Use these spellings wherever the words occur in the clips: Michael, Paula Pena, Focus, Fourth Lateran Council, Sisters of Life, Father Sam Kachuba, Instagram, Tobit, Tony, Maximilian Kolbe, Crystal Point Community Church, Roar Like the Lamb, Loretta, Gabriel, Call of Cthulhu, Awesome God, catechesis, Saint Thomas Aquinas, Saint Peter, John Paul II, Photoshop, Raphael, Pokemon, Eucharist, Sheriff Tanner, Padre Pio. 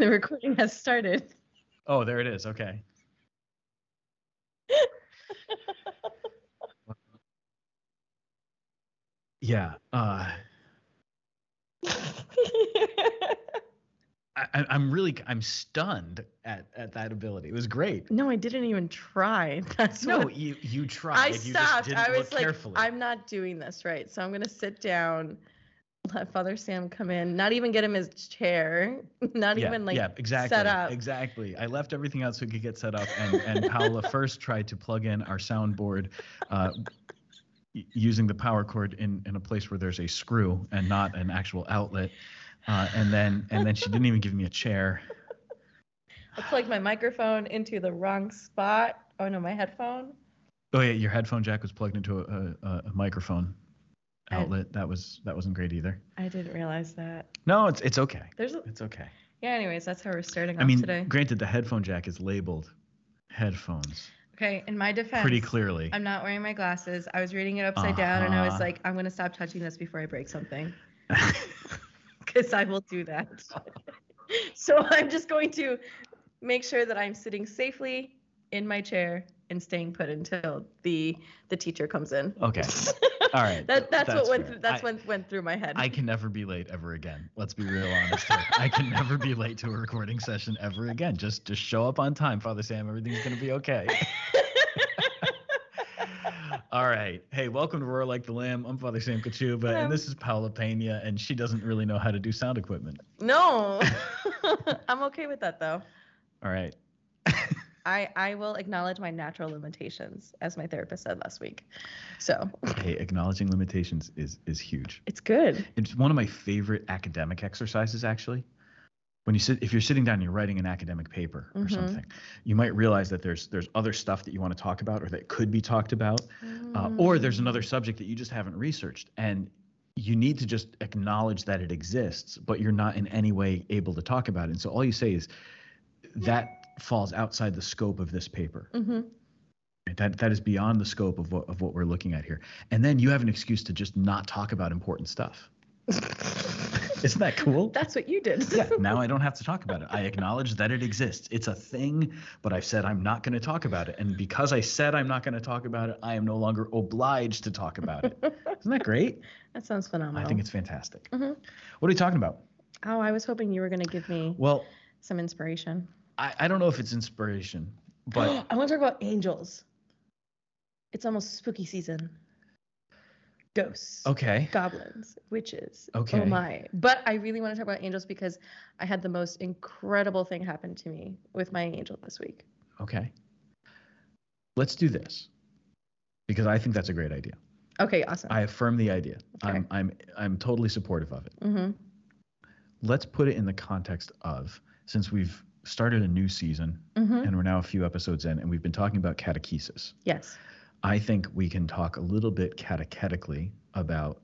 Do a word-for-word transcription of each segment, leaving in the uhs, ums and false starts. The recording has started. Oh, there it is. Okay. Yeah. Uh, I, I'm really, I'm stunned at, at that ability. It was great. No, I didn't even try. That's no, what, you you tried. I stopped. You just didn't I was look like, carefully. I'm not doing this right. So I'm gonna sit down, let Father Sam come in. Not even get him his chair. Not yeah, even like yeah, exactly, set up. Exactly. I left everything out so we could get set up. And and Paula first tried to plug in our soundboard, uh, using the power cord in in a place where there's a screw and not an actual outlet. Uh, and then and then she didn't even give me a chair. I plugged my microphone into the wrong spot. Oh, no, my headphone. Oh, yeah, your headphone jack was plugged into a, a, a microphone outlet. I, that was that wasn't great either. I didn't realize that. No, it's it's okay. There's a, it's okay. Yeah, anyways, that's how we're starting off I mean, today. Granted, the headphone jack is labeled headphones. Okay, in my defense, pretty clearly, I'm not wearing my glasses. I was reading it upside uh-huh. down, and I was like, I'm going to stop touching this before I break something. Because I will do that. So I'm just going to make sure that I'm sitting safely in my chair and staying put until the the teacher comes in. Okay. All right. that, that's, that's what went. Th- that's I, what went through my head. I can never be late ever again. Let's be real honest here. I can never be late to a recording session ever again. Just just show up on time, Father Sam. Everything's gonna be okay. All right. Hey, welcome to Roar Like the Lamb. I'm Father Sam Kachuba, and this is Paula Pena, and she doesn't really know how to do sound equipment. No. I'm okay with that, though. All right. I, I will acknowledge my natural limitations, as my therapist said last week. So. Hey, acknowledging limitations is, is huge. It's good. It's one of my favorite academic exercises, actually. When you sit, if you're sitting down and you're writing an academic paper or mm-hmm. something, you might realize that there's there's other stuff that you want to talk about or that could be talked about, mm. uh, or there's another subject that you just haven't researched, and you need to just acknowledge that it exists, but you're not in any way able to talk about it. And so all you say is that falls outside the scope of this paper. Mm-hmm. That that is beyond the scope of what of what we're looking at here, and then you have an excuse to just not talk about important stuff. Isn't that cool? That's what you did. Yeah. Now I don't have to talk about it. I acknowledge that it exists. It's a thing, but I've said I'm not going to talk about it. And because I said I'm not going to talk about it, I am no longer obliged to talk about it. Isn't that great? That sounds phenomenal. I think it's fantastic. Mm-hmm. What are you talking about? Oh, I was hoping you were going to give me well, some inspiration. I, I don't know if it's inspiration, but... I want to talk about angels. It's almost spooky season. Ghosts, okay, goblins, witches, okay. Oh my. But I really want to talk about angels because I had the most incredible thing happen to me with my angel this week. Okay. Let's do this because I think that's a great idea. Okay, awesome. I affirm the idea. Okay. I'm I'm I'm totally supportive of it. Mm-hmm. Let's put it in the context of, since we've started a new season mm-hmm. and we're now a few episodes in and we've been talking about catechesis. Yes. I think we can talk a little bit catechetically about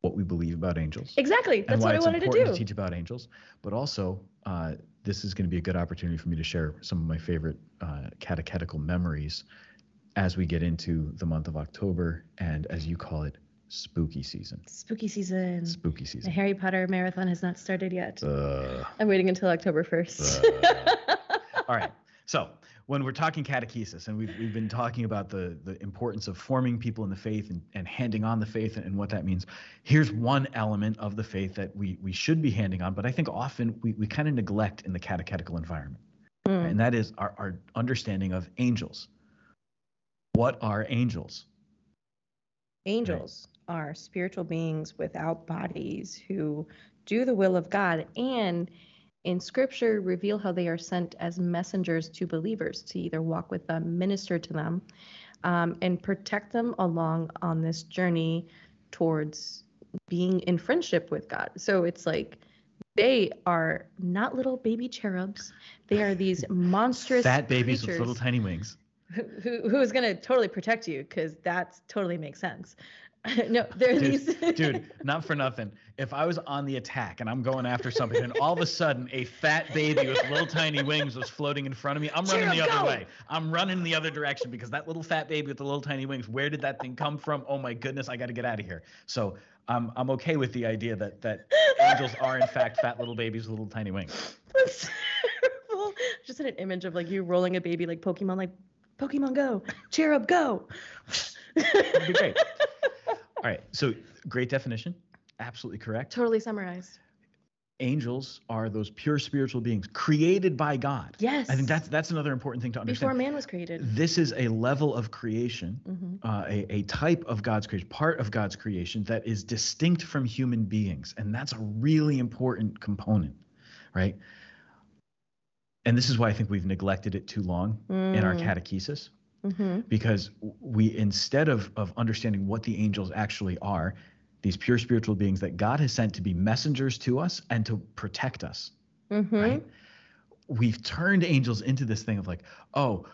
what we believe about angels. Exactly. That's what I wanted to do. And why it's important to teach about angels. But also, uh, this is going to be a good opportunity for me to share some of my favorite uh, catechetical memories as we get into the month of October and, as you call it, spooky season. Spooky season. Spooky season. The Harry Potter marathon has not started yet. Uh, I'm waiting until October first. Uh, all right. So, when we're talking catechesis, and we've we've been talking about the the importance of forming people in the faith and, and handing on the faith and, and what that means, here's one element of the faith that we we should be handing on, but I think often we, we kind of neglect in the catechetical environment, mm. right? And that is our, our understanding of angels. What are angels? Angels right. are spiritual beings without bodies who do the will of God and in Scripture, reveal how they are sent as messengers to believers to either walk with them, minister to them, um, and protect them along on this journey towards being in friendship with God. So it's like they are not little baby cherubs. They are these monstrous fat babies creatures with little tiny wings. Who, who, who is going to totally protect you because that totally makes sense. No, there are these. Dude, not for nothing. If I was on the attack and I'm going after something and all of a sudden a fat baby with little tiny wings was floating in front of me, I'm running Cheer the up, other go! way. I'm running the other direction because that little fat baby with the little tiny wings, where did that thing come from? Oh my goodness, I got to get out of here. So I'm um, I'm okay with the idea that that angels are in fact fat little babies with little tiny wings. That's terrible. I just had an image of like you rolling a baby like Pokemon, like Pokemon Go, cheer up, go. That'd be great. All right, so great definition, absolutely correct. Totally summarized. Angels are those pure spiritual beings created by God. Yes. I think that's that's another important thing to understand. Before man was created. This is a level of creation, mm-hmm. uh, a, a type of God's creation, part of God's creation that is distinct from human beings, and that's a really important component, right? And this is why I think we've neglected it too long mm. in our catechesis. Mm-hmm. Because we, instead of, of understanding what the angels actually are, these pure spiritual beings that God has sent to be messengers to us and to protect us, mm-hmm. right? We've turned angels into this thing of like, oh,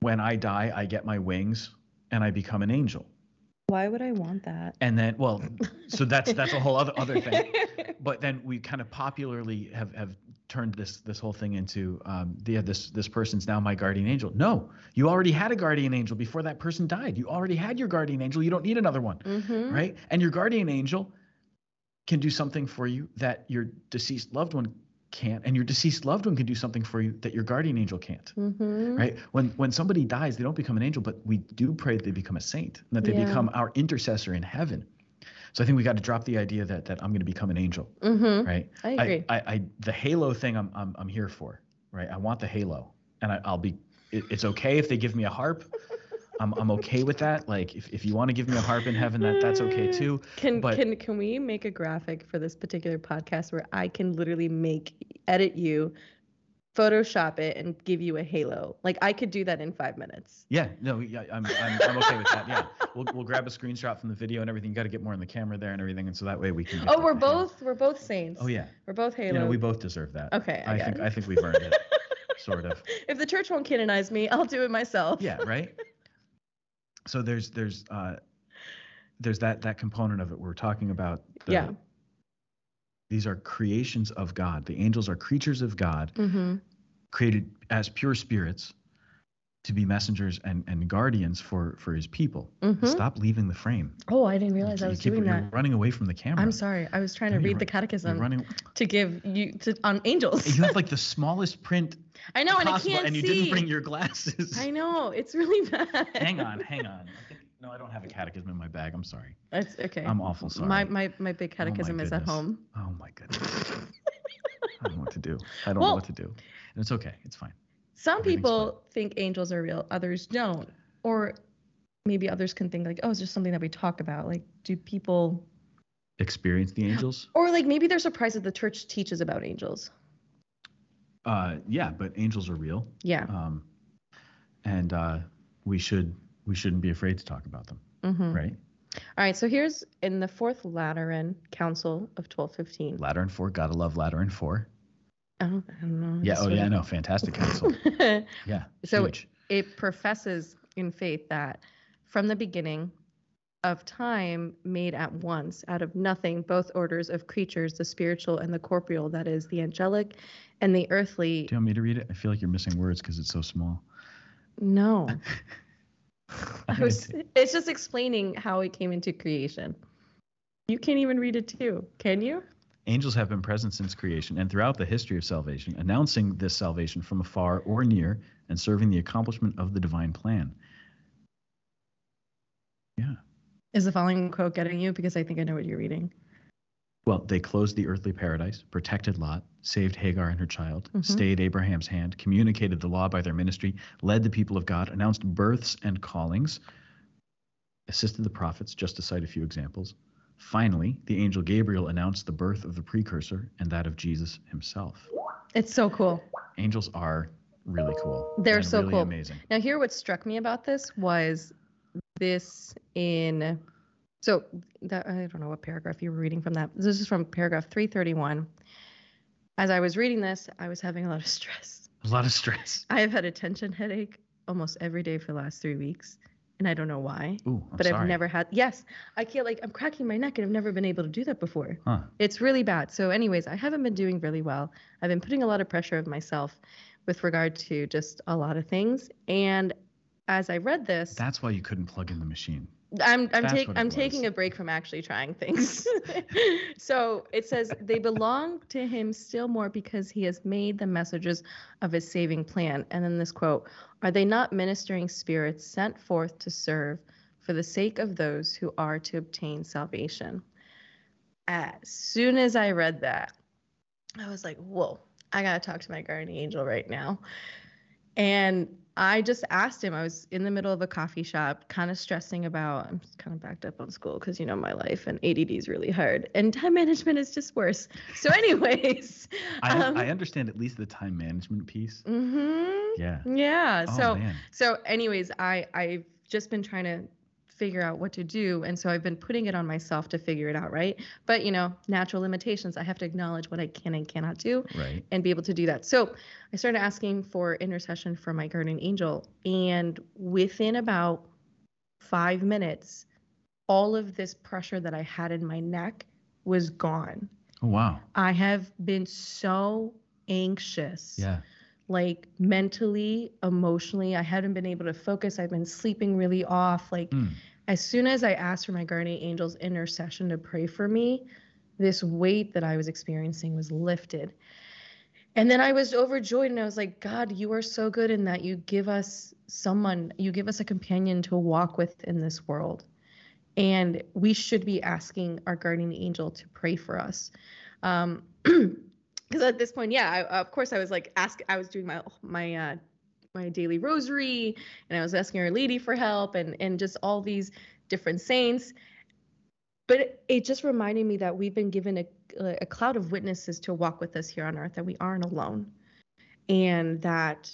when I die, I get my wings and I become an angel. Why would I want that? And then, well, so that's that's a whole other other thing. But then we kind of popularly have have turned this this whole thing into um, yeah, this this person's now my guardian angel. No, you already had a guardian angel before that person died. You already had your guardian angel. You don't need another one, mm-hmm. right? And your guardian angel can do something for you that your deceased loved one can't, and your deceased loved one can do something for you that your guardian angel can't, mm-hmm. right? When when somebody dies, they don't become an angel, but we do pray that they become a saint, and that they yeah. become our intercessor in heaven. So I think we got to drop the idea that that I'm going to become an angel, mm-hmm. right? I agree. I, I, I the halo thing I'm I'm I'm here for, right? I want the halo, and I, I'll be. It, it's okay if they give me a harp. I'm I'm okay with that. Like if, if you want to give me a harp in heaven, that that's okay too. Can but, can can we make a graphic for this particular podcast where I can literally make edit you, Photoshop it, and give you a halo? Like I could do that in five minutes. Yeah, no, yeah, I'm I'm, I'm okay with that. Yeah, we'll we'll grab a screenshot from the video and everything. You got to get more on the camera there and everything, and so that way we can. Oh, we're both halo. we're both saints. Oh yeah, we're both halo. You know, we both deserve that. Okay, I, I think it. I think we've earned it, sort of. If the church won't canonize me, I'll do it myself. Yeah, right. So there's there's uh, there's that that component of it we're talking about. The, yeah. These are creations of God. The angels are creatures of God, mm-hmm. created as pure spirits to be messengers and, and guardians for, for his people. Mm-hmm. Stop leaving the frame. Oh, I didn't realize you, I was keep, doing you're that. Running away from the camera. I'm sorry. I was trying no, to read the catechism running, to give you to, on angels. You have like the smallest print. I know, possible, and I can't and see. And you didn't bring your glasses. I know. It's really bad. Hang on. Hang on. I think, no, I don't have a catechism in my bag. I'm sorry. That's okay. I'm awful sorry. My my, my big catechism oh my is at home. Oh my goodness. I don't know what to do. I don't well, know what to do. And it's okay. It's fine. Some people think angels are real, others don't. Or maybe others can think like, oh, it's just something that we talk about. Like, do people experience the angels? Or like maybe they're surprised that the church teaches about angels. Uh, yeah, but angels are real. Yeah. Um, and uh, we should we shouldn't be afraid to talk about them, mm-hmm. right? All right, so here's in the Fourth Lateran Council of twelve fifteen. Lateran four, gotta love Lateran four. Oh, I don't know. Yeah. Oh, yeah. No. Fantastic council. yeah. So huge. It professes in faith that from the beginning of time, made at once out of nothing, both orders of creatures, the spiritual and the corporeal, that is, the angelic and the earthly. Do you want me to read it? I feel like you're missing words because it's so small. No. I was, it's just explaining how it came into creation. You can't even read it too, can you? Angels have been present since creation and throughout the history of salvation, announcing this salvation from afar or near and serving the accomplishment of the divine plan. Yeah. Is the following quote getting you? Because I think I know what you're reading. Well, they closed the earthly paradise, protected Lot, saved Hagar and her child, mm-hmm. stayed Abraham's hand, communicated the law by their ministry, led the people of God, announced births and callings, assisted the prophets, just to cite a few examples. Finally, the angel Gabriel announced the birth of the precursor and that of Jesus himself. It's so cool. Angels are really cool. They're so really cool. Amazing. Now, here, what struck me about this was this in, so that I don't know what paragraph you were reading from that. This is from paragraph three thirty-one. As I was reading this, I was having a lot of stress. A lot of stress. I have had a tension headache almost every day for the last three weeks. and I don't know why. Ooh, I'm but sorry. I've never had. Yes, I can't. Like, I'm cracking my neck, and I've never been able to do that before. Huh. It's really bad. So, anyways, I haven't been doing really well. I've been putting a lot of pressure on myself with regard to just a lot of things. And as I read this, that's why you couldn't plug in the machine. I'm I'm taking I'm was. taking a break from actually trying things. So it says they belong to him still more because he has made the messages of his saving plan. And then this quote: "Are they not ministering spirits sent forth to serve for the sake of those who are to obtain salvation?" As soon as I read that, I was like, "Whoa! I gotta talk to my guardian angel right now." And I just asked him. I was in the middle of a coffee shop, kind of stressing about, I'm kind of backed up on school because, you know, my life and A D D is really hard and time management is just worse. So anyways. I, um, I understand at least the time management piece. Mm-hmm. Yeah. Yeah. Oh, so, man. so anyways, I, I've just been trying to figure out what to do. And so I've been putting it on myself to figure it out. Right. But, you know, natural limitations, I have to acknowledge what I can and cannot do, right, and be able to do that. So I started asking for intercession for my guardian angel. And within about five minutes, all of this pressure that I had in my neck was gone. Oh, wow. I have been so anxious. Yeah. Like mentally, emotionally, I hadn't been able to focus. I've been sleeping really off. Like mm. as soon as I asked for my guardian angel's intercession to pray for me, this weight that I was experiencing was lifted. And then I was overjoyed and I was like, God, you are so good in that you give us someone, you give us a companion to walk with in this world. And we should be asking our guardian angel to pray for us. Um, Because at this point, yeah, I, of course, I was like, ask. I was doing my my uh, my daily rosary, and I was asking Our Lady for help, and and just all these different saints. But it, it just reminded me that we've been given a a cloud of witnesses to walk with us here on earth, that we aren't alone, and that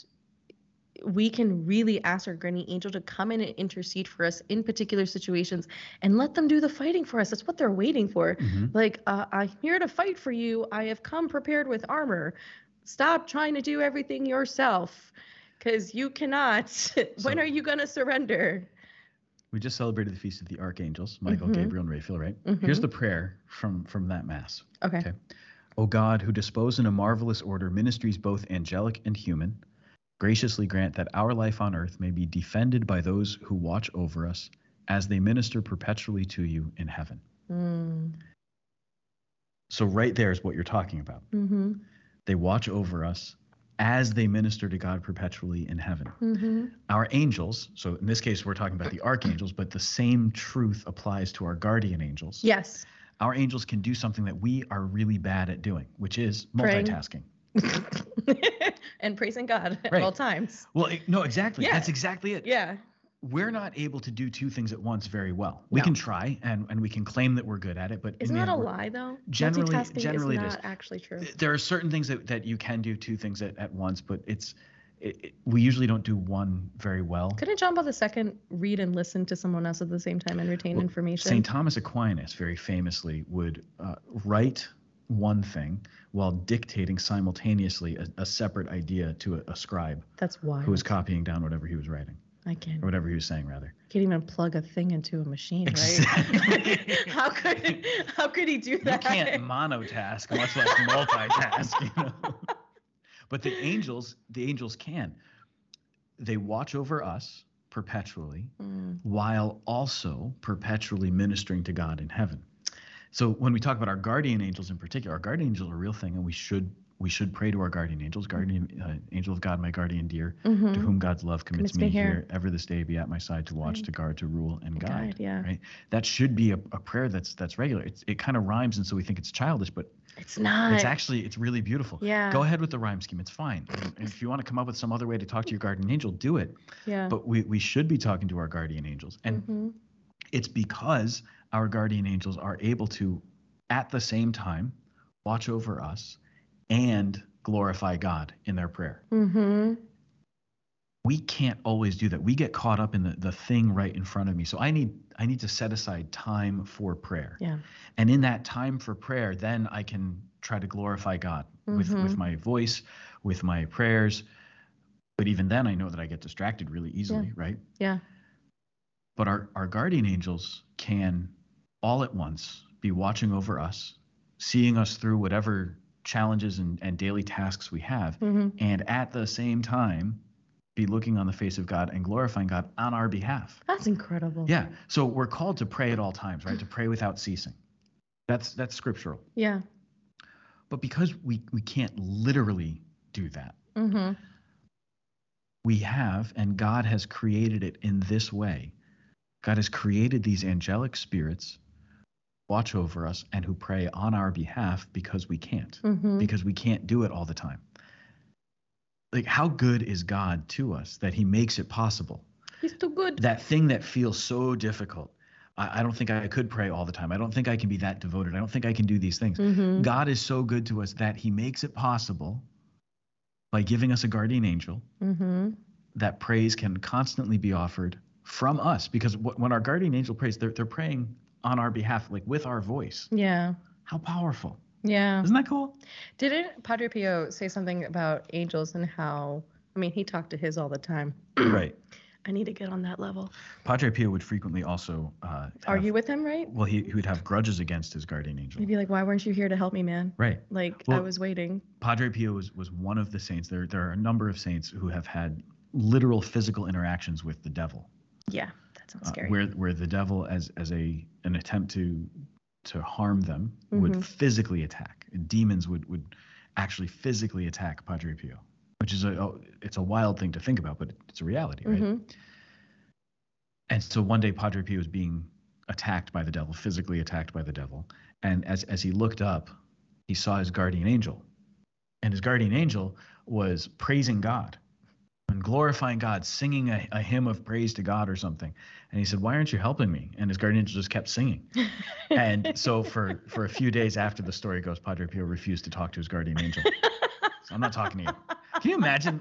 we can really ask our guardian angel to come in and intercede for us in particular situations and let them do the fighting for us. That's what they're waiting for. Mm-hmm. Like, uh, I'm here to fight for you. I have come prepared with armor. Stop trying to do everything yourself because you cannot. So, when are you going to surrender? We just celebrated the Feast of the Archangels, Michael, mm-hmm. Gabriel, and Raphael, right? Mm-hmm. Here's the prayer from, from that mass. Okay. okay. O God, who dispose in a marvelous order ministries both angelic and human, graciously grant that our life on earth may be defended by those who watch over us as they minister perpetually to you in heaven. Mm. So right there is what you're talking about. Mm-hmm. They watch over us as they minister to God perpetually in heaven. Mm-hmm. Our angels, so in this case, we're talking about the archangels, but the same truth applies to our guardian angels. Yes. Our angels can do something that we are really bad at doing, which is multitasking. And praising God at right. all times. Well, no, exactly. Yeah. That's exactly it. Yeah. We're not able to do two things at once very well. We no. can try and, and we can claim that we're good at it, but isn't that a lie though? Generally, generally is not it is. actually true. There are certain things that, that you can do two things at, at once, but it's it, it, we usually don't do one very well. Couldn't John Paul the Second read and listen to someone else at the same time and retain well, information? Saint Thomas Aquinas very famously would uh, write one thing while dictating simultaneously a, a separate idea to a, a scribe. That's wild. Who was copying down whatever he was writing. I can't. Or whatever he was saying, rather. Can't even plug a thing into a machine, right? Exactly. how could how could he do that? You can't monotask, much less multitask. You know? But the angels, the angels can. They watch over us perpetually, mm. while also perpetually ministering to God in heaven. So when we talk about our guardian angels in particular, our guardian angels are a real thing, and we should we should pray to our guardian angels. Guardian uh, angel of God, my guardian dear, mm-hmm. to whom God's love commits, commits me, me here. here, ever this day be at my side to watch, right. to guard, to rule, and guide. God, yeah. Right? That should be a, a prayer that's that's regular. It's, it kind of rhymes, and so we think it's childish, but it's not. It's actually it's really beautiful. Yeah. Go ahead with the rhyme scheme. It's fine. And, and if you want to come up with some other way to talk to your guardian angel, do it. Yeah. But we we should be talking to our guardian angels, and mm-hmm. it's because our guardian angels are able to, at the same time, watch over us and glorify God in their prayer. Mm-hmm. We can't always do that. We get caught up in the, the thing right in front of me. So I need I need to set aside time for prayer. Yeah. And in that time for prayer, then I can try to glorify God mm-hmm. with, with my voice, with my prayers. But even then, I know that I get distracted really easily, yeah. right? Yeah. But our, our guardian angels can all at once be watching over us, seeing us through whatever challenges and, and daily tasks we have, mm-hmm. and at the same time be looking on the face of God and glorifying God on our behalf. That's incredible. Yeah. So we're called to pray at all times, right? To pray without ceasing. That's that's scriptural. Yeah. But because we, we can't literally do that, mm-hmm. we have, and God has created it in this way. God has created these angelic spirits watch over us and who pray on our behalf because we can't, mm-hmm. because we can't do it all the time. Like, how good is God to us that he makes it possible? He's too good. That thing that feels so difficult. I, I don't think I could pray all the time. I don't think I can be that devoted. I don't think I can do these things. Mm-hmm. God is so good to us that he makes it possible by giving us a guardian angel, mm-hmm. that praise can constantly be offered from us. Because w- when our guardian angel prays, they're, they're praying on our behalf, like with our voice. Yeah. How powerful. Yeah. Isn't that cool? Didn't Padre Pio say something about angels and how, I mean, he talked to his all the time. Right. I need to get on that level. Padre Pio would frequently also... Uh, have, argue with him, right? Well, he, he would have grudges against his guardian angel. He'd be like, why weren't you here to help me, man? Right. Like, well, I was waiting. Padre Pio was, was one of the saints. There, there are a number of saints who have had literal physical interactions with the devil. Yeah, that sounds scary. Uh, where, where the devil, as, as a an attempt to... to harm them, mm-hmm. would physically attack. Demons would, would actually physically attack Padre Pio, which is a, it's a wild thing to think about, but it's a reality, right? Mm-hmm. And so one day Padre Pio was being attacked by the devil, physically attacked by the devil. And as, as he looked up, he saw his guardian angel, and his guardian angel was praising God and glorifying God, singing a, a hymn of praise to God or something. And he said, why aren't you helping me? And his guardian angel just kept singing. And so for, for a few days after the story goes, Padre Pio refused to talk to his guardian angel. So I'm not talking to you. Can you imagine?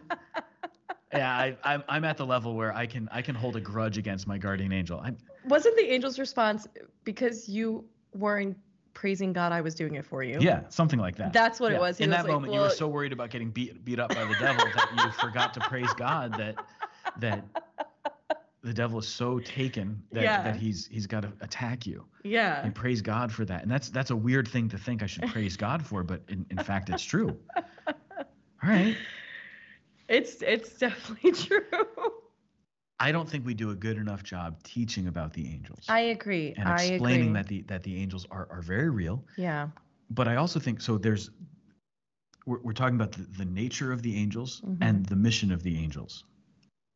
Yeah, I, I'm, I'm at the level where I can I can hold a grudge against my guardian angel. I'm, Wasn't the angel's response, because you weren't praising God, I was doing it for you? Yeah, something like that. That's what yeah. it was. He in was that like, moment, well, you were so worried about getting beat beat up by the devil that you forgot to praise God. That that the devil is so taken that, yeah. that he's he's got to attack you. Yeah. And praise God for that. And that's that's a weird thing to think I should praise God for, but in, in fact, it's true. All right. It's it's definitely true. I don't think we do a good enough job teaching about the angels. I agree. And explaining I agree. that the that the angels are, are very real. Yeah. But I also think, so there's, we're, we're talking about the, the nature of the angels, mm-hmm. and the mission of the angels.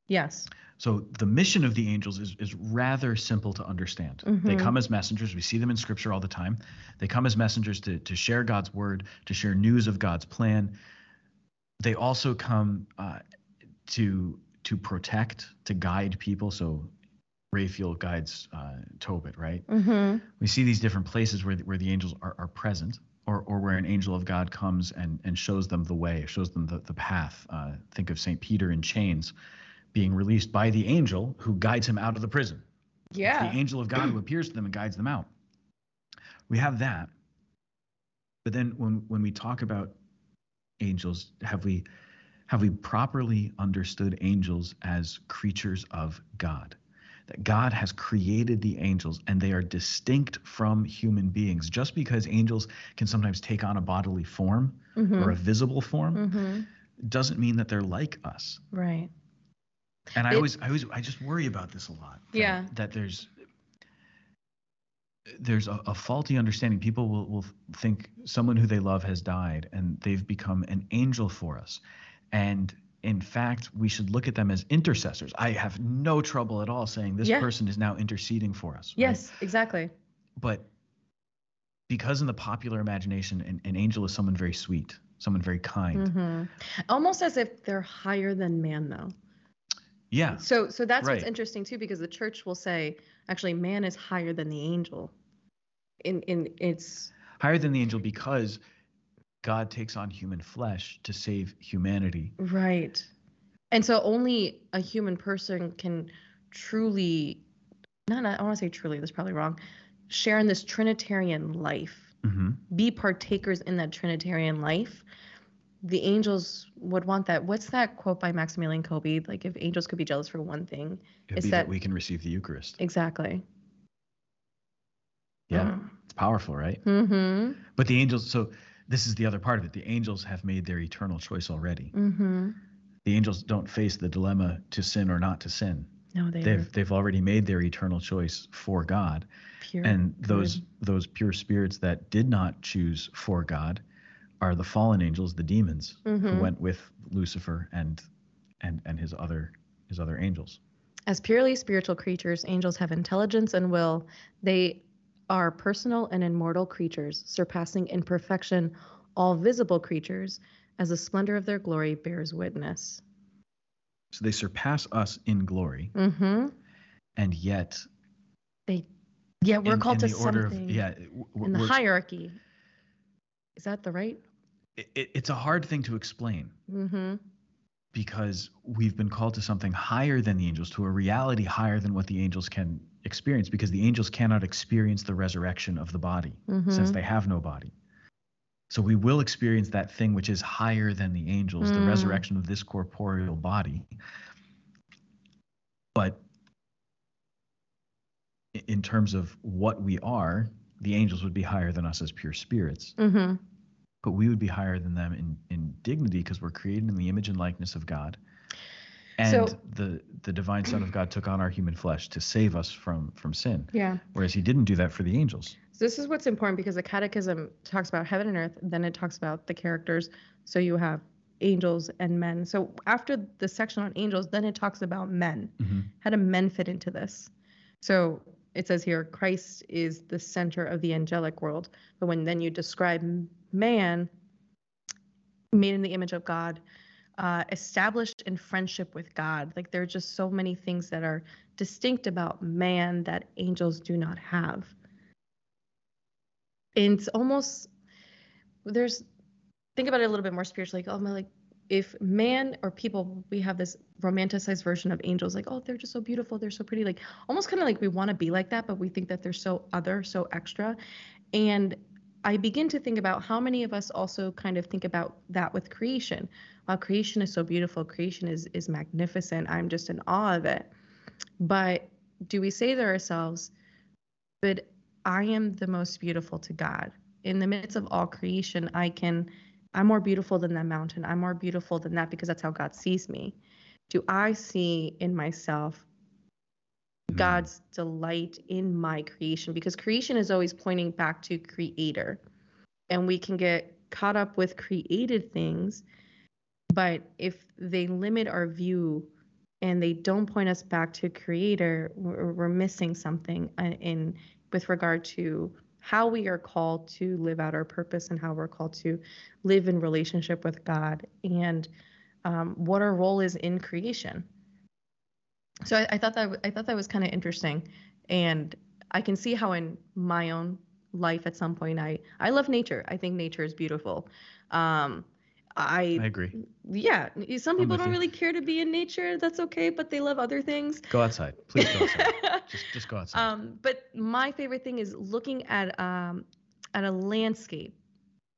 Yes. So the mission of the angels is, is rather simple to understand. Mm-hmm. They come as messengers. We see them in scripture all the time. They come as messengers to, to share God's word, to share news of God's plan. They also come uh, to... to protect, to guide people. So Raphael guides uh, Tobit, right? Mm-hmm. We see these different places where the, where the angels are, are present, or or where an angel of God comes and, and shows them the way, shows them the, the path. Uh, think of Saint Peter in chains being released by the angel who guides him out of the prison. Yeah. It's the angel of God who appears to them and guides them out. We have that. But then when when we talk about angels, have we... Have we properly understood angels as creatures of God? That God has created the angels and they are distinct from human beings. Just because angels can sometimes take on a bodily form, mm-hmm. or a visible form, mm-hmm. doesn't mean that they're like us. Right. And I it, always, I always, I just worry about this a lot. That, yeah. That there's, there's a, a faulty understanding. People will, will think someone who they love has died and they've become an angel for us. And in fact, we should look at them as intercessors. I have no trouble at all saying this yeah. person is now interceding for us. Yes, right? Exactly. But because in the popular imagination, an, an angel is someone very sweet, someone very kind. Mm-hmm. Almost as if they're higher than man, though. Yeah. So so that's right. What's interesting, too, because the church will say, actually, man is higher than the angel. In in it's higher than the angel because God takes on human flesh to save humanity. Right. And so only a human person can truly, not, I don't want to say truly, that's probably wrong, share in this Trinitarian life, mm-hmm. be partakers in that Trinitarian life. the angels would want that. What's that quote by Maximilian Kolbe? Like, if angels could be jealous for one thing, it's that, that we can receive the Eucharist. Exactly. Yeah, yeah. It's powerful, right? Mm-hmm. But the angels, so this is the other part of it. The angels have made their eternal choice already. Mm-hmm. The angels don't face the dilemma to sin or not to sin. No, they they've aren't. They've already made their eternal choice for God. Pure, and those pure. those pure spirits that did not choose for God are the fallen angels, the demons, mm-hmm. who went with Lucifer and and and his other his other angels. As purely spiritual creatures, angels have intelligence and will. They are personal and immortal creatures, surpassing in perfection all visible creatures, as the splendor of their glory bears witness. So they surpass us in glory, mm-hmm. and yet they, yeah, we're in, called in to something. Of, yeah, we're, in the hierarchy, is that the right? It, it's a hard thing to explain, mm-hmm. because we've been called to something higher than the angels, to a reality higher than what the angels can experience, because the angels cannot experience the resurrection of the body, mm-hmm. since they have no body. So we will experience that thing which is higher than the angels, mm. the resurrection of this corporeal body. But in terms of what we are, the angels would be higher than us as pure spirits. Mm-hmm. But we would be higher than them in, in dignity, because we're created in the image and likeness of God. And so, the, the divine Son of God took on our human flesh to save us from, from sin. Yeah. Whereas he didn't do that for the angels. So this is what's important, because the Catechism talks about heaven and earth, and then it talks about the characters. So you have angels and men. So after the section on angels, then it talks about men. Mm-hmm. How do men fit into this? So it says here, Christ is the center of the angelic world. But when then you describe man, made in the image of God, Uh, established in friendship with God. Like, there are just so many things that are distinct about man that angels do not have. And it's almost, there's, think about it a little bit more spiritually. Like, oh my, like, if man or people, we have this romanticized version of angels, like, oh, they're just so beautiful, they're so pretty. Like, almost kind of like we want to be like that, but we think that they're so other, so extra. And I begin to think about how many of us also kind of think about that with creation. Wow, creation is so beautiful. Creation is is magnificent. I'm just in awe of it. But do we say to ourselves, but I am the most beautiful to God. In the midst of all creation, I can, I'm more beautiful than that mountain. I'm more beautiful than that, because that's how God sees me. Do I see in myself God's delight in my creation? Because creation is always pointing back to Creator, and we can get caught up with created things, but if they limit our view and they don't point us back to Creator, we're, we're missing something in, in with regard to how we are called to live out our purpose and how we're called to live in relationship with God, and um, what our role is in creation. So I, I thought that I thought that was kind of interesting, and I can see how in my own life at some point I I love nature. I think nature is beautiful. Um, I, I agree. Yeah, some people don't you. really care to be in nature. That's okay, but they love other things. Go outside, please. Go outside. just just go outside. Um, but my favorite thing is looking at um at a landscape,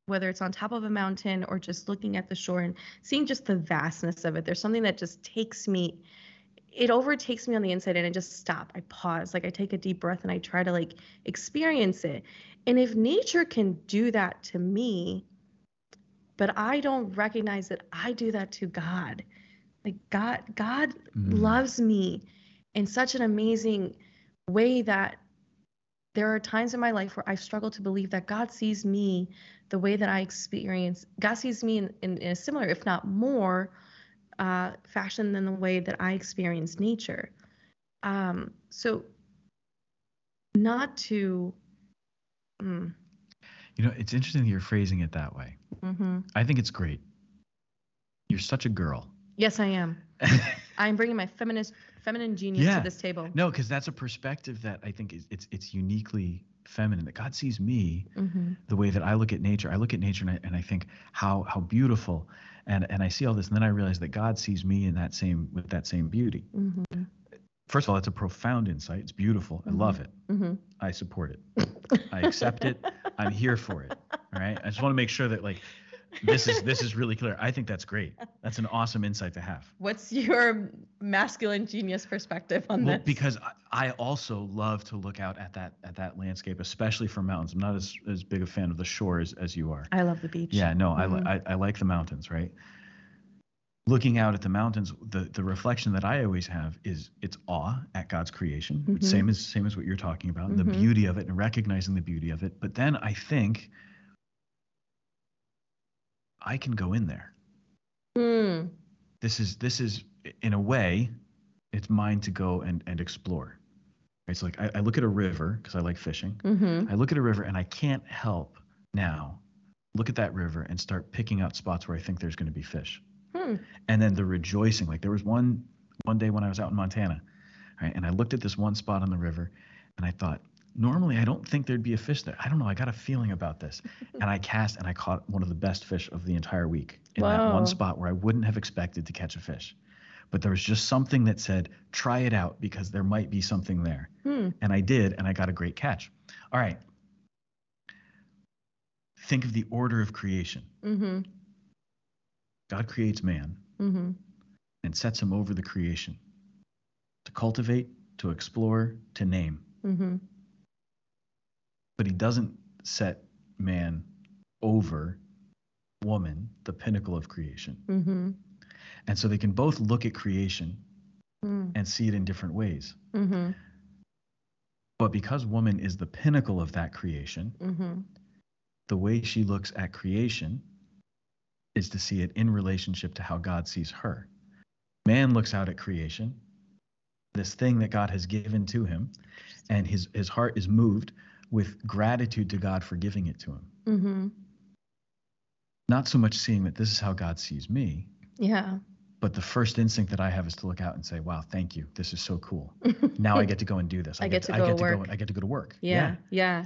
whether it's on top of a mountain or just looking at the shore and seeing just the vastness of it. There's something that just takes me. It overtakes me on the inside, and I just stop. I pause, like I take a deep breath, and I try to like experience it. And if nature can do that to me, but I don't recognize that I do that to God. Like God, God mm. loves me in such an amazing way that there are times in my life where I struggle to believe that God sees me the way that I experience. God sees me in, in, in a similar, if not more, uh, fashion than the way that I experience nature. Um, so not to, mm. you know, it's interesting that you're phrasing it that way. Mm-hmm. I think it's great. You're such a girl. Yes, I am. I'm bringing my feminist, feminine genius yeah. to this table. No, because that's a perspective that I think is it's, it's uniquely feminine, that God sees me mm-hmm. the way that I look at nature. I look at nature and I, and I think how, how beautiful. And and I see all this, and then I realize that God sees me in that same with that same beauty. Mm-hmm. First of all, that's a profound insight. It's beautiful. Mm-hmm. I love it. Mm-hmm. I support it. I accept it. I'm here for it. All right. I just want to make sure that like this is this is really clear. I think that's great. That's an awesome insight to have. What's your masculine genius perspective on well, this? Because I, I also love to look out at that at that landscape, especially for mountains. I'm not as, as big a fan of the shores as you are. I love the beach. Yeah, no, mm-hmm. I, I I like the mountains, right? Looking out at the mountains, the, the reflection that I always have is it's awe at God's creation, mm-hmm. same as same as what you're talking about, mm-hmm. the beauty of it and recognizing the beauty of it. But then I think I can go in there. Mm. This is this is in a way, it's mine to go and and explore. It's like I, I look at a river because I like fishing. Mm-hmm. I look at a river and I can't help now look at that river and start picking out spots where I think there's going to be fish. Hmm. And then the rejoicing, like there was one one day when I was out in Montana, right, and I looked at this one spot on the river and I thought, normally I don't think there'd be a fish there. I don't know. I got a feeling about this. And I cast and I caught one of the best fish of the entire week in wow. that one spot where I wouldn't have expected to catch a fish. But there was just something that said, try it out because there might be something there. Hmm. And I did. And I got a great catch. All right. Think of the order of creation. Mm-hmm. God creates man mm-hmm. and sets him over the creation to cultivate, to explore, to name. Mm-hmm. But he doesn't set man over woman, the pinnacle of creation. Mm-hmm. And so they can both look at creation mm. and see it in different ways. Mm-hmm. But because woman is the pinnacle of that creation, mm-hmm. the way she looks at creation is to see it in relationship to how God sees her. Man looks out at creation, this thing that God has given to him, and his, his heart is moved with gratitude to God for giving it to him. Mm-hmm. Not so much seeing that this is how God sees me. Yeah. But the first instinct that I have is to look out and say, wow, thank you. This is so cool. Now I get to go and do this. I, I get, get to, to, I go, get to go I get to go to work. Yeah. Yeah. yeah.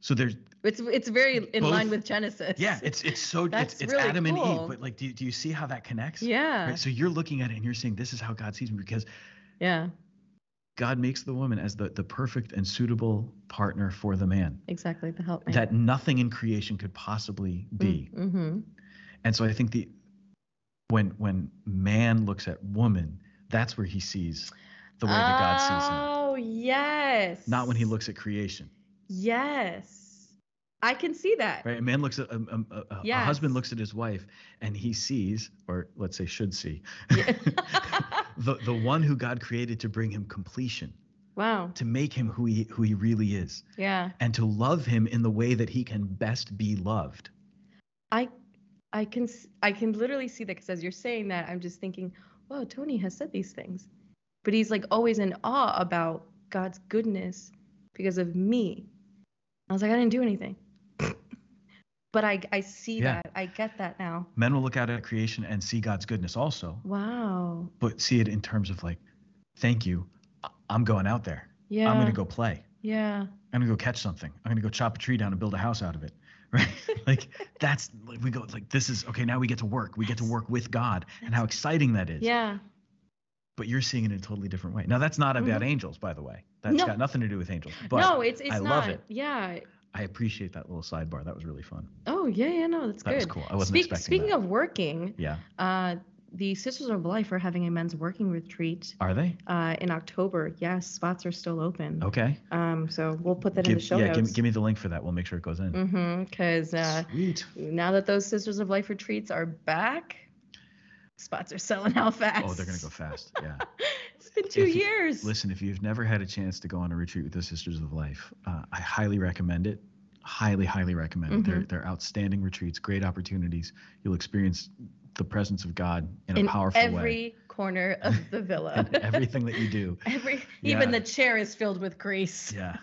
So there's It's it's very in both, line with Genesis. Yeah, it's it's so That's it's, it's really Adam cool. and Eve, but like do do you see how that connects? Yeah. Right? So you're looking at it and you're saying this is how God sees me because yeah. God makes the woman as the, the perfect and suitable partner for the man. Exactly, the helpmate. That nothing in creation could possibly be. Mm-hmm. And so I think the when when man looks at woman, that's where he sees the way oh, that God sees him. Oh, yes. Not when he looks at creation. Yes. I can see that. Right? A man looks at a, a, a, yes. a husband looks at his wife and he sees, or let's say should see. Yeah. The the one who God created to bring him completion. Wow. To make him who he who he really is. Yeah. And to love him in the way that he can best be loved. I I can I can literally see that because as you're saying that, I'm just thinking, whoa, Tony has said these things. But he's like always in awe about God's goodness because of me. I was like, I didn't do anything. But I, I see yeah. that. I get that now. Men will look out at creation and see God's goodness also. Wow. But see it in terms of like, thank you. I'm going out there. Yeah. I'm going to go play. Yeah. I'm going to go catch something. I'm going to go chop a tree down and build a house out of it. Right? Like that's like we go like this is okay. Now we get to work. We get to work with God and how exciting that is. Yeah. But you're seeing it in a totally different way. Now that's not about mm-hmm. angels, by the way. That's no. got nothing to do with angels. But no, it's it's I not. Love it. Yeah. I appreciate that little sidebar. That was really fun. Oh, yeah, yeah, no, that's that good. That was cool. I wasn't Speak, expecting Speaking that. of working, yeah. uh, the Sisters of Life are having a men's working retreat. Are they? Uh, in October, yes. Spots are still open. Okay. Um, so we'll put that give, in the show yeah, notes. Yeah, give, give me the link for that. We'll make sure it goes in. Mm-hmm, because uh, now that those Sisters of Life retreats are back, spots are selling out fast. Oh, they're going to go fast, yeah. It's been two if you, years. Listen, if you've never had a chance to go on a retreat with the Sisters of Life, uh, I highly recommend it. Highly, highly recommend mm-hmm. it. They're, they're outstanding retreats, great opportunities. You'll experience the presence of God in, in a powerful way. In every corner of the villa. Everything that you do. Every yeah. Even the chair is filled with grease. Yeah.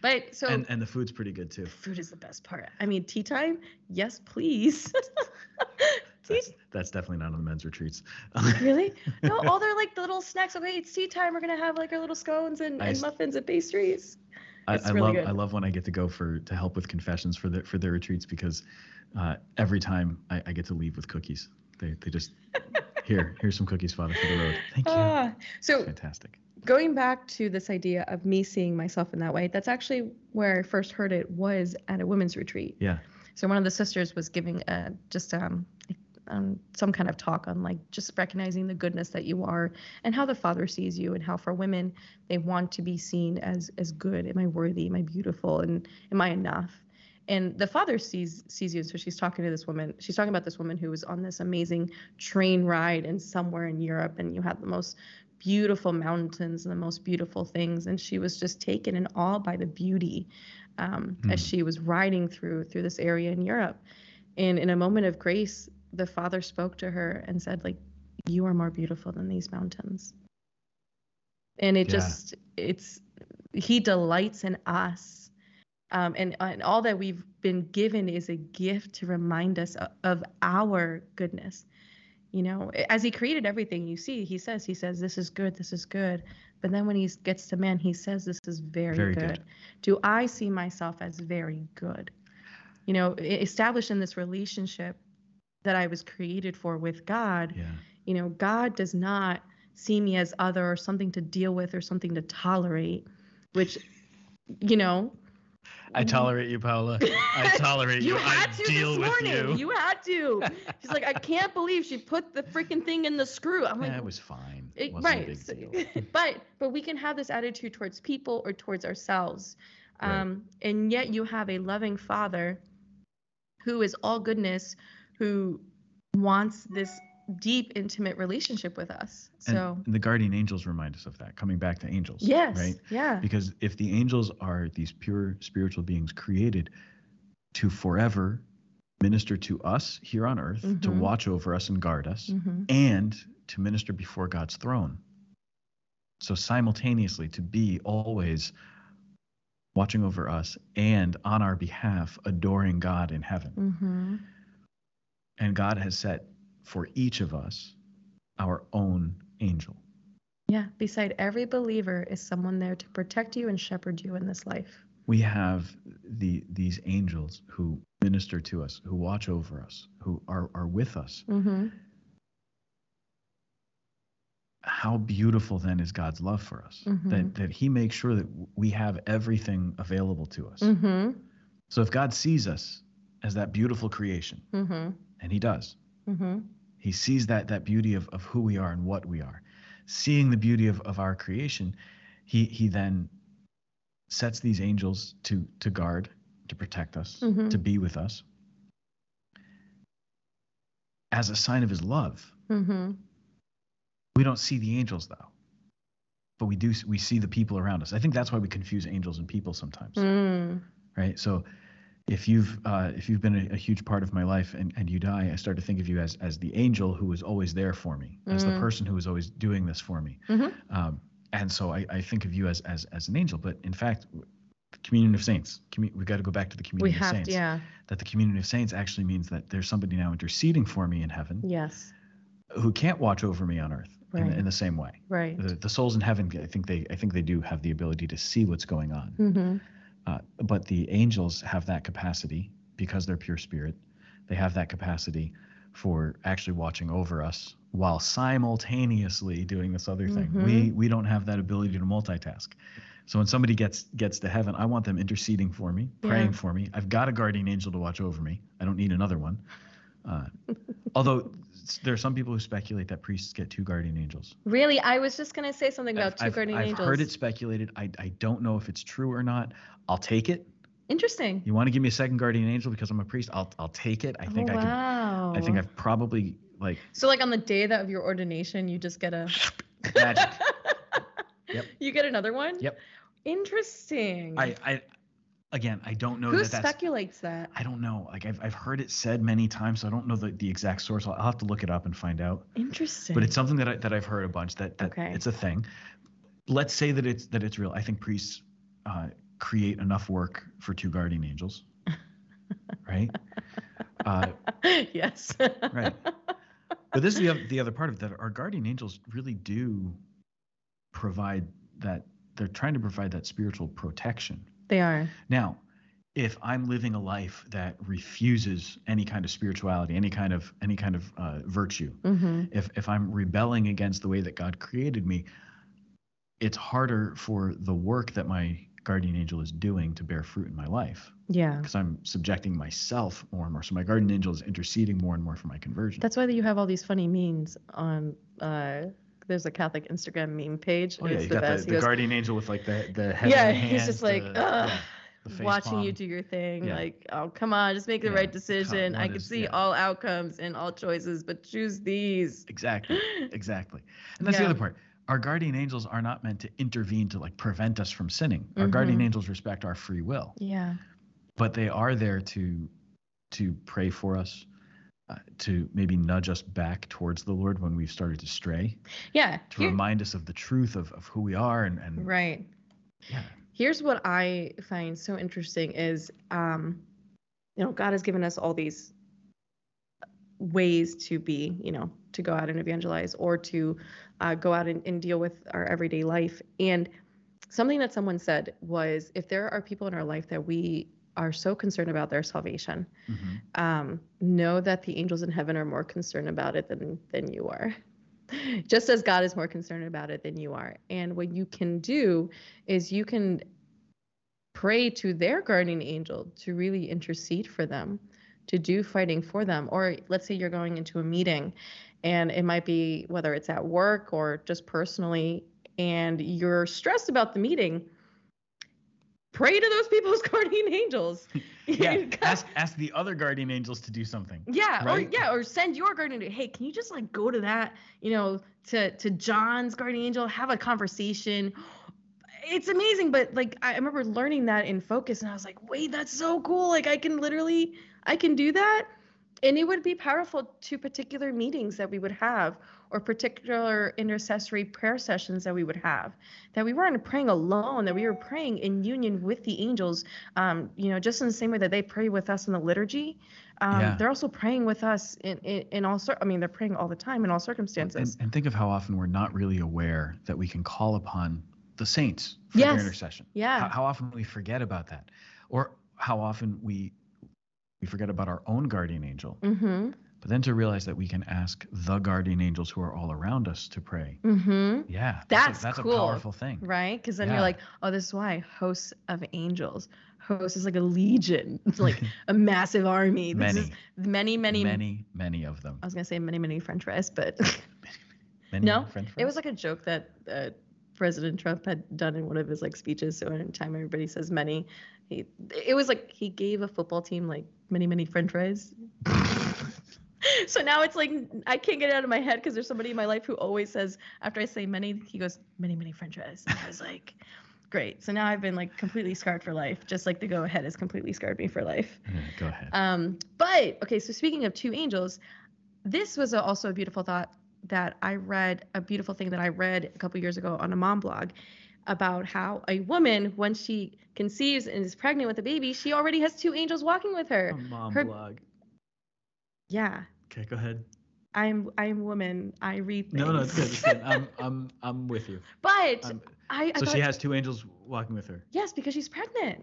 But so and, and the food's pretty good, too. Food is the best part. I mean, tea time? Yes, please. That's, that's definitely not on the men's retreats. Really? No, all they're like the little snacks. Okay, it's tea time. We're gonna have like our little scones and, and muffins and pastries. I, I really love good. I love when I get to go for to help with confessions for the for their retreats because uh, every time I, I get to leave with cookies. They they just here here's some cookies, Father, for the road. Thank you. Uh, so that's fantastic. Going back to this idea of me seeing myself in that way, that's actually where I first heard it was at a women's retreat. Yeah. So one of the sisters was giving a, just um, um, some kind of talk on like just recognizing the goodness that you are and how the Father sees you, and how for women, they want to be seen as as good. Am I worthy? Am I beautiful? And am I enough? And the Father sees sees you. So she's talking to this woman. She's talking about this woman who was on this amazing train ride in somewhere in Europe, and you had the most beautiful mountains and the most beautiful things. And she was just taken in awe by the beauty um, mm. as she was riding through through this area in Europe. And in a moment of grace, the Father spoke to her and said, like, you are more beautiful than these mountains. And it yeah. just, it's, he delights in us. Um, and, and all that we've been given is a gift to remind us of, of our goodness. You know, as he created everything you see, he says, he says, this is good, this is good. But then when he gets to man, he says, this is very, very good. good. Do I see myself as very good? You know, established in this relationship that I was created for with God, yeah. you know, God does not see me as other or something to deal with or something to tolerate, which, you know. I tolerate you, Paula. I tolerate you. you. Had I to deal this morning. with you. You had to. She's like, I can't believe she put the freaking thing in the screw. I'm like, that yeah, was fine. It wasn't right. a big deal. but but we can have this attitude towards people or towards ourselves, um, right. and yet you have a loving Father, who is all goodness, who wants this deep, intimate relationship with us. So and the guardian angels remind us of that, coming back to angels. Yes. Right? Yeah. Because if the angels are these pure spiritual beings created to forever minister to us here on earth, mm-hmm. to watch over us and guard us, mm-hmm. and to minister before God's throne. So simultaneously to be always watching over us and on our behalf adoring God in heaven. Mm-hmm. And God has set for each of us our own angel. Yeah, beside every believer is someone there to protect you and shepherd you in this life. We have the these angels who minister to us, who watch over us, who are, are with us. Mm-hmm. How beautiful then is God's love for us, mm-hmm. that, that he makes sure that we have everything available to us. Mm-hmm. So if God sees us as that beautiful creation, mm-hmm. and he does, mm-hmm. he sees that that beauty of, of who we are and what we are. Seeing the beauty of, of our creation, he he then sets these angels to to guard, to protect us, mm-hmm. to be with us, as a sign of his love. Mm-hmm. We don't see the angels though, but we do we see the people around us. I think that's why we confuse angels and people sometimes, mm. right? So If you've uh, if you've been a, a huge part of my life and, and you die, I start to think of you as as the angel who was always there for me, mm-hmm. as the person who was always doing this for me. Mm-hmm. Um, and so I, I think of you as as as an angel. But in fact, communion of saints, commun- we've got to go back to the communion we of have, saints. Yeah. That the communion of saints actually means that there's somebody now interceding for me in heaven. Yes. Who can't watch over me on earth right. in, in the same way. Right. The, the souls in heaven, I think they I think they do have the ability to see what's going on. Mm-hmm. Uh, but the angels have that capacity because they're pure spirit. They have that capacity for actually watching over us while simultaneously doing this other thing. Mm-hmm. We we don't have that ability to multitask. So when somebody gets gets to heaven, I want them interceding for me, praying yeah. for me. I've got a guardian angel to watch over me. I don't need another one. Uh, although there are some people who speculate that priests get two guardian angels. Really? I was just going to say something about I've, two I've, guardian I've angels. I've heard it speculated. I, I don't know if it's true or not. I'll take it. Interesting. You want to give me a second guardian angel because I'm a priest? I'll I'll take it. I think oh, wow. I can. I think I've probably like. So like on the day that of your ordination, you just get a. Magic. Yep. You get another one? Yep. Interesting. I. I Again, I don't know Who that that's... Who speculates that? I don't know. Like, I've I've heard it said many times, so I don't know the, the exact source. I'll, I'll have to look it up and find out. Interesting. But it's something that, I, that I've heard a bunch, that, that okay. it's a thing. Let's say that it's that it's real. I think priests uh, create enough work for two guardian angels, right? Uh, yes. Right. But this is the other, the other part of that. Our guardian angels really do provide that. They're trying to provide that spiritual protection. They are. Now, if I'm living a life that refuses any kind of spirituality, any kind of any kind of uh, virtue, mm-hmm. if if I'm rebelling against the way that God created me, it's harder for the work that my guardian angel is doing to bear fruit in my life. Yeah. Because I'm subjecting myself more and more. So my guardian angel is interceding more and more for my conversion. That's why you have all these funny memes on, uh, there's a Catholic Instagram meme page. Oh, yeah, you the got best. The, the goes, guardian angel with like the, the head. Yeah, hands, he's just like, the, yeah, watching palm. You do your thing. Yeah. Like, oh, come on, just make the yeah. right decision. Come, I can is, see yeah. all outcomes and all choices, but choose these. Exactly, exactly. And that's yeah. the other part. Our guardian angels are not meant to intervene to like prevent us from sinning. Our mm-hmm. guardian angels respect our free will. Yeah. But they are there to to pray for us, uh, to maybe nudge us back towards the Lord when we've started to stray. Yeah. To Here, remind us of the truth of, of who we are and, and right. Yeah. Here's what I find so interesting is, um, you know, God has given us all these ways to be, you know, to go out and evangelize or to uh, go out and, and deal with our everyday life. And something that someone said was, if there are people in our life that we are so concerned about their salvation, mm-hmm. um, know that the angels in heaven are more concerned about it than, than you are. Just as God is more concerned about it than you are. And what you can do is you can pray to their guardian angel to really intercede for them, to do fighting for them. Or let's say you're going into a meeting, and it might be whether it's at work or just personally, and you're stressed about the meeting. Pray to those people's guardian angels. Yeah, ask, ask the other guardian angels to do something. Yeah, right? or yeah, or send your guardian angel, hey, can you just like go to that, you know, to to John's guardian angel, have a conversation. It's amazing, but like I remember learning that in Focus, and I was like, wait, that's so cool. Like I can literally, I can do that. And it would be powerful to particular meetings that we would have or particular intercessory prayer sessions that we would have, that we weren't praying alone, that we were praying in union with the angels, um, you know, just in the same way that they pray with us in the liturgy. Um, yeah. They're also praying with us in, in, in all – I mean, they're praying all the time in all circumstances. And, and think of how often we're not really aware that we can call upon the saints for yes. their intercession. Yeah. How, how often we forget about that, or how often we – we forget about our own guardian angel, mm-hmm. but then to realize that we can ask the guardian angels who are all around us to pray. Mm-hmm. Yeah, that's that's, a, that's cool. a powerful thing, right? Because then yeah. you're like, oh, this is why hosts of angels. Host is like a legion. It's like a massive army. This many, is many, many, many, many of them. I was gonna say many, many French fries, but many, many, no, many French fries? It was like a joke that uh, President Trump had done in one of his like speeches. So anytime everybody says many, he, it was like he gave a football team like many, many French fries. So now it's like I can't get it out of my head because there's somebody in my life who always says after I say many, he goes, many, many French fries. And I was like, great. So now I've been like completely scarred for life, just like the go ahead has completely scarred me for life. Yeah, go ahead. Um, but okay, so speaking of two angels, this was a, also a beautiful thought that I read, a beautiful thing that I read a couple years ago on a mom blog about how a woman, when she conceives and is pregnant with a baby, she already has two angels walking with her. A mom her... blog. Yeah. Okay, go ahead. I'm I'm woman. I read things. No, no, it's good. It's good. I'm I'm I'm with you. But um, I, I so thought... she has two angels walking with her. Yes, because she's pregnant.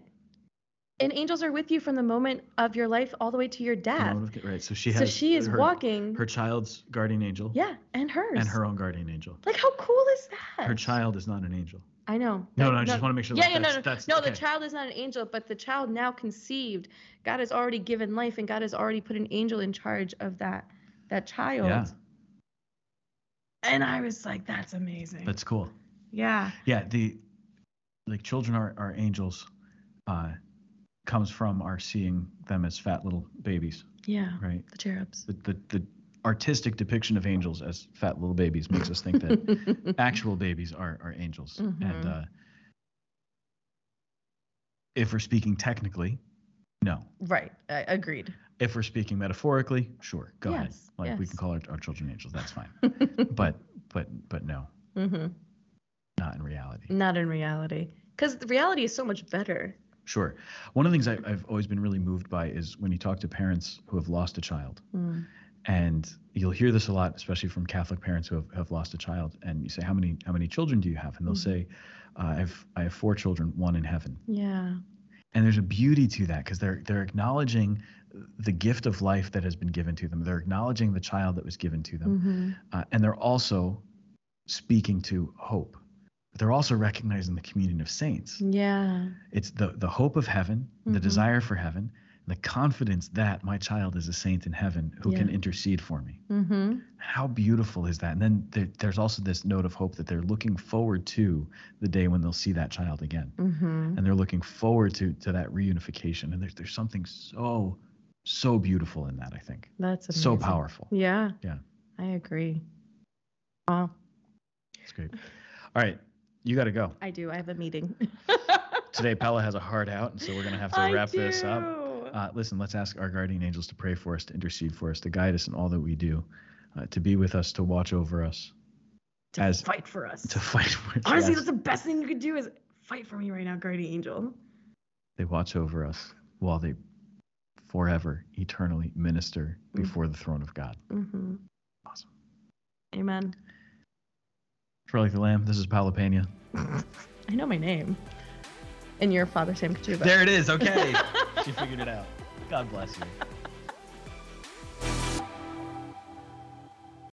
And angels are with you from the moment of your life all the way to your death. Right. So she has. So she is her, walking. Her child's guardian angel. Yeah, and hers. And her own guardian angel. Like, how cool is that? Her child is not an angel. I know. No, no, no I just no. want to make sure. Yeah, that, yeah, that's, no, no, that's, no. Okay. The child is not an angel, but the child now conceived, God has already given life, and God has already put an angel in charge of that that child. Yeah. And I was like, that's amazing. That's cool. Yeah. Yeah. The like children are are angels. Uh, comes from our seeing them as fat little babies. Yeah. Right. The cherubs. The the, the artistic depiction of angels as fat little babies makes us think that actual babies are, are angels. Mm-hmm. And uh, if we're speaking technically, no. Right. Uh, agreed. If we're speaking metaphorically, sure. Go yes. ahead. Like yes. we can call our, our children angels. That's fine. but but but no. Mm-hmm. Not in reality. Not in reality. Because reality is so much better. Sure. One of the things I, I've always been really moved by is when you talk to parents who have lost a child. Mm. And you'll hear this a lot, especially from Catholic parents who have, have lost a child. And you say, how many how many children do you have? And they'll mm-hmm. say, uh, I have I have four children, one in heaven. Yeah. And there's a beauty to that because they're they're acknowledging the gift of life that has been given to them. They're acknowledging the child that was given to them. Mm-hmm. Uh, and they're also speaking to hope. but they're also recognizing the communion of saints. Yeah. It's the, the hope of heaven, mm-hmm. the desire for heaven, the confidence that my child is a saint in heaven who yeah. can intercede for me. Mm-hmm. How beautiful is that? And then there, there's also this note of hope that they're looking forward to the day when they'll see that child again. Mm-hmm. And they're looking forward to, to that reunification. And there's, there's something so, so beautiful in that, I think. That's amazing. So powerful. Yeah. Yeah. I agree. Wow. That's great. All right. You got to go. I do. I have a meeting. Today, Paula has a hard out, and so we're going to have to I wrap do. this up. Uh, listen, let's ask our guardian angels to pray for us, to intercede for us, to guide us in all that we do, uh, to be with us, to watch over us. To as, fight for us. To fight for us. Honestly, that's the best thing you could do is fight for me right now, guardian angel. They watch over us while they forever, eternally minister mm-hmm. before the throne of God. Mm-hmm. Awesome. Amen. For Like the Lamb, this is Paula Pena. I know my name. And your Father Sam Kachuba. There it is. Okay. She figured it out. God bless you.